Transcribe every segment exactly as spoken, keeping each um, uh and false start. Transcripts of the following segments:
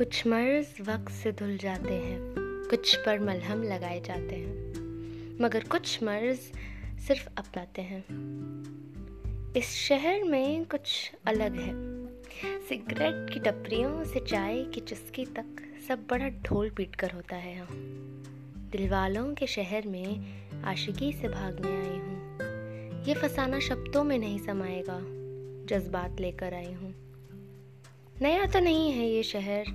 कुछ मर्ज वक्त से धुल जाते हैं, कुछ पर मलहम लगाए जाते हैं, मगर कुछ मर्ज सिर्फ अपनाते हैं। इस शहर में कुछ अलग है। सिगरेट की टपरियों से चाय की चुस्की तक सब बड़ा ढोल पीट कर होता है। यहाँ दिलवालों के शहर में आशिकी से भागने आई हूँ। ये फसाना शब्दों में नहीं समाएगा, जज्बात लेकर आई हूँ। नया तो नहीं है ये शहर,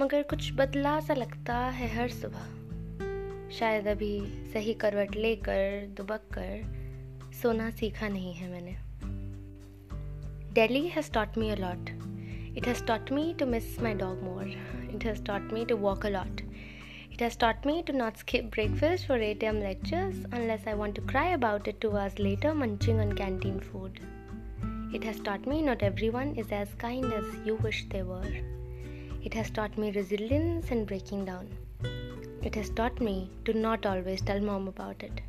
मगर कुछ बदला सा लगता है हर सुबह। शायद अभी सही करवट लेकर दुबक कर सोना सीखा नहीं है मैंने। Delhi has taught me a lot. It has taught me to miss my dog more. It has taught me to walk a lot. It has taught me to not skip breakfast for eight a.m. lectures unless I want to cry about it two hours later munching on canteen food. It has taught me not everyone is as kind as you wish they were. It has taught me resilience and breaking down. It has taught me to not always tell mom about it.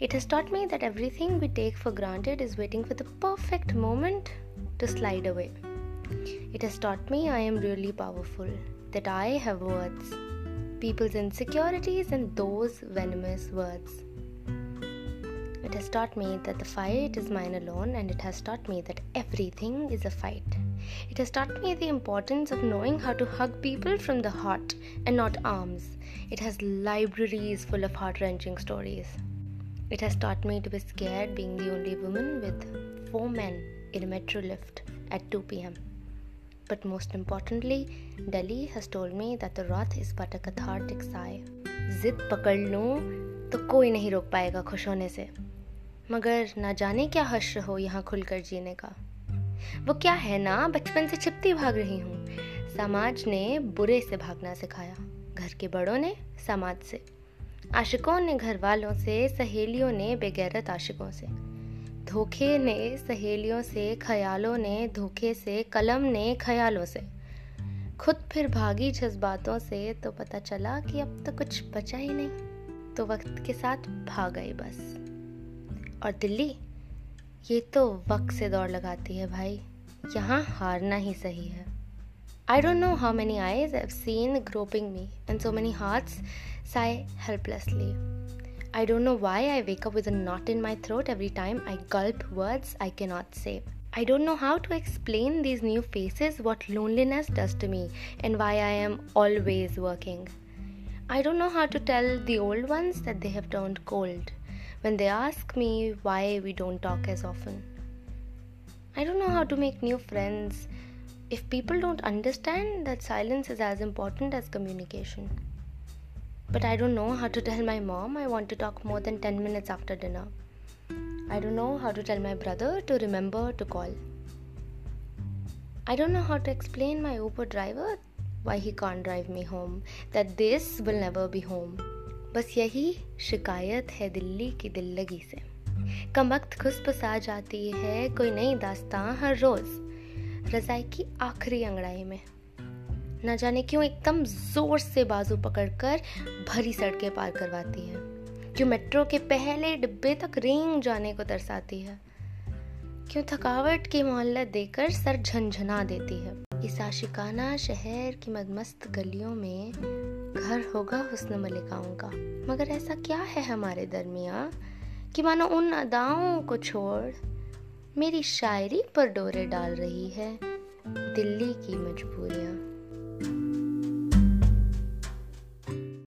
It has taught me that everything we take for granted is waiting for the perfect moment to slide away. It has taught me I am really powerful, that I have words, people's insecurities and those venomous words. It has taught me that the fight is mine alone, and it has taught me that everything is a fight. It has taught me the importance of knowing how to hug people from the heart and not arms. It has libraries full of heart-wrenching stories. It has taught me to be scared being the only woman with four men in a metro lift at two p.m. But most importantly, Delhi has told me that the wrath is but a cathartic sigh. Zid pakad loon to koi nahi rok payega khush hone se. मगर ना जाने क्या हश्र हो यहाँ खुलकर जीने का। वो क्या है ना, बचपन से छिपती भाग रही हूँ। समाज ने बुरे से भागना सिखाया, घर के बड़ों ने समाज से, आशिकों ने घर वालों से, सहेलियों ने बेगैरत आशिकों से, धोखे ने सहेलियों से, ख्यालों ने धोखे से, कलम ने ख्यालों से। खुद फिर भागी जज्बातों से, तो पता चला कि अब तो कुछ बचा ही नहीं, तो वक्त के साथ भाग गई बस। और दिल्ली, ये तो वक्त से दौड़ लगाती है भाई, यहाँ हारना ही सही है। I don't know how many eyes I've seen groping me and so many hearts sigh helplessly. I don't know why I wake up with a knot in my throat every time I gulp words I cannot say. I don't know how to explain these new faces, what loneliness does to me and why I am always working. I don't know how to tell the old ones that they have turned cold when they ask me why we don't talk as often. I don't know how to make new friends if people don't understand that silence is as important as communication. But I don't know how to tell my mom I want to talk more than ten minutes after dinner. I don't know how to tell my brother to remember to call. I don't know how to explain my Uber driver why he can't drive me home, that this will never be home. बस यही शिकायत है दिल्ली की दिल लगी से। कमबख्त खुसफुसा जाती है कोई नई दास्तां हर रोज रज़ाई की आखिरी अंगड़ाई में। न जाने क्यों एकदम जोर से बाजू पकड़कर भरी सड़कें पार करवाती है, क्यों मेट्रो के पहले डिब्बे तक रेंग जाने को तरसाती है, क्यों थकावट की मोहल्ला देकर सर झंझना देती है। इस आशिकाना शहर की मदमस्त गलियों में घर होगा हुस्न मलिकाओं का, मगर ऐसा क्या है हमारे दरमियाँ कि मानो उन अदाओं को छोड़ मेरी शायरी पर डोरे डाल रही है दिल्ली की मजबूरियाँ।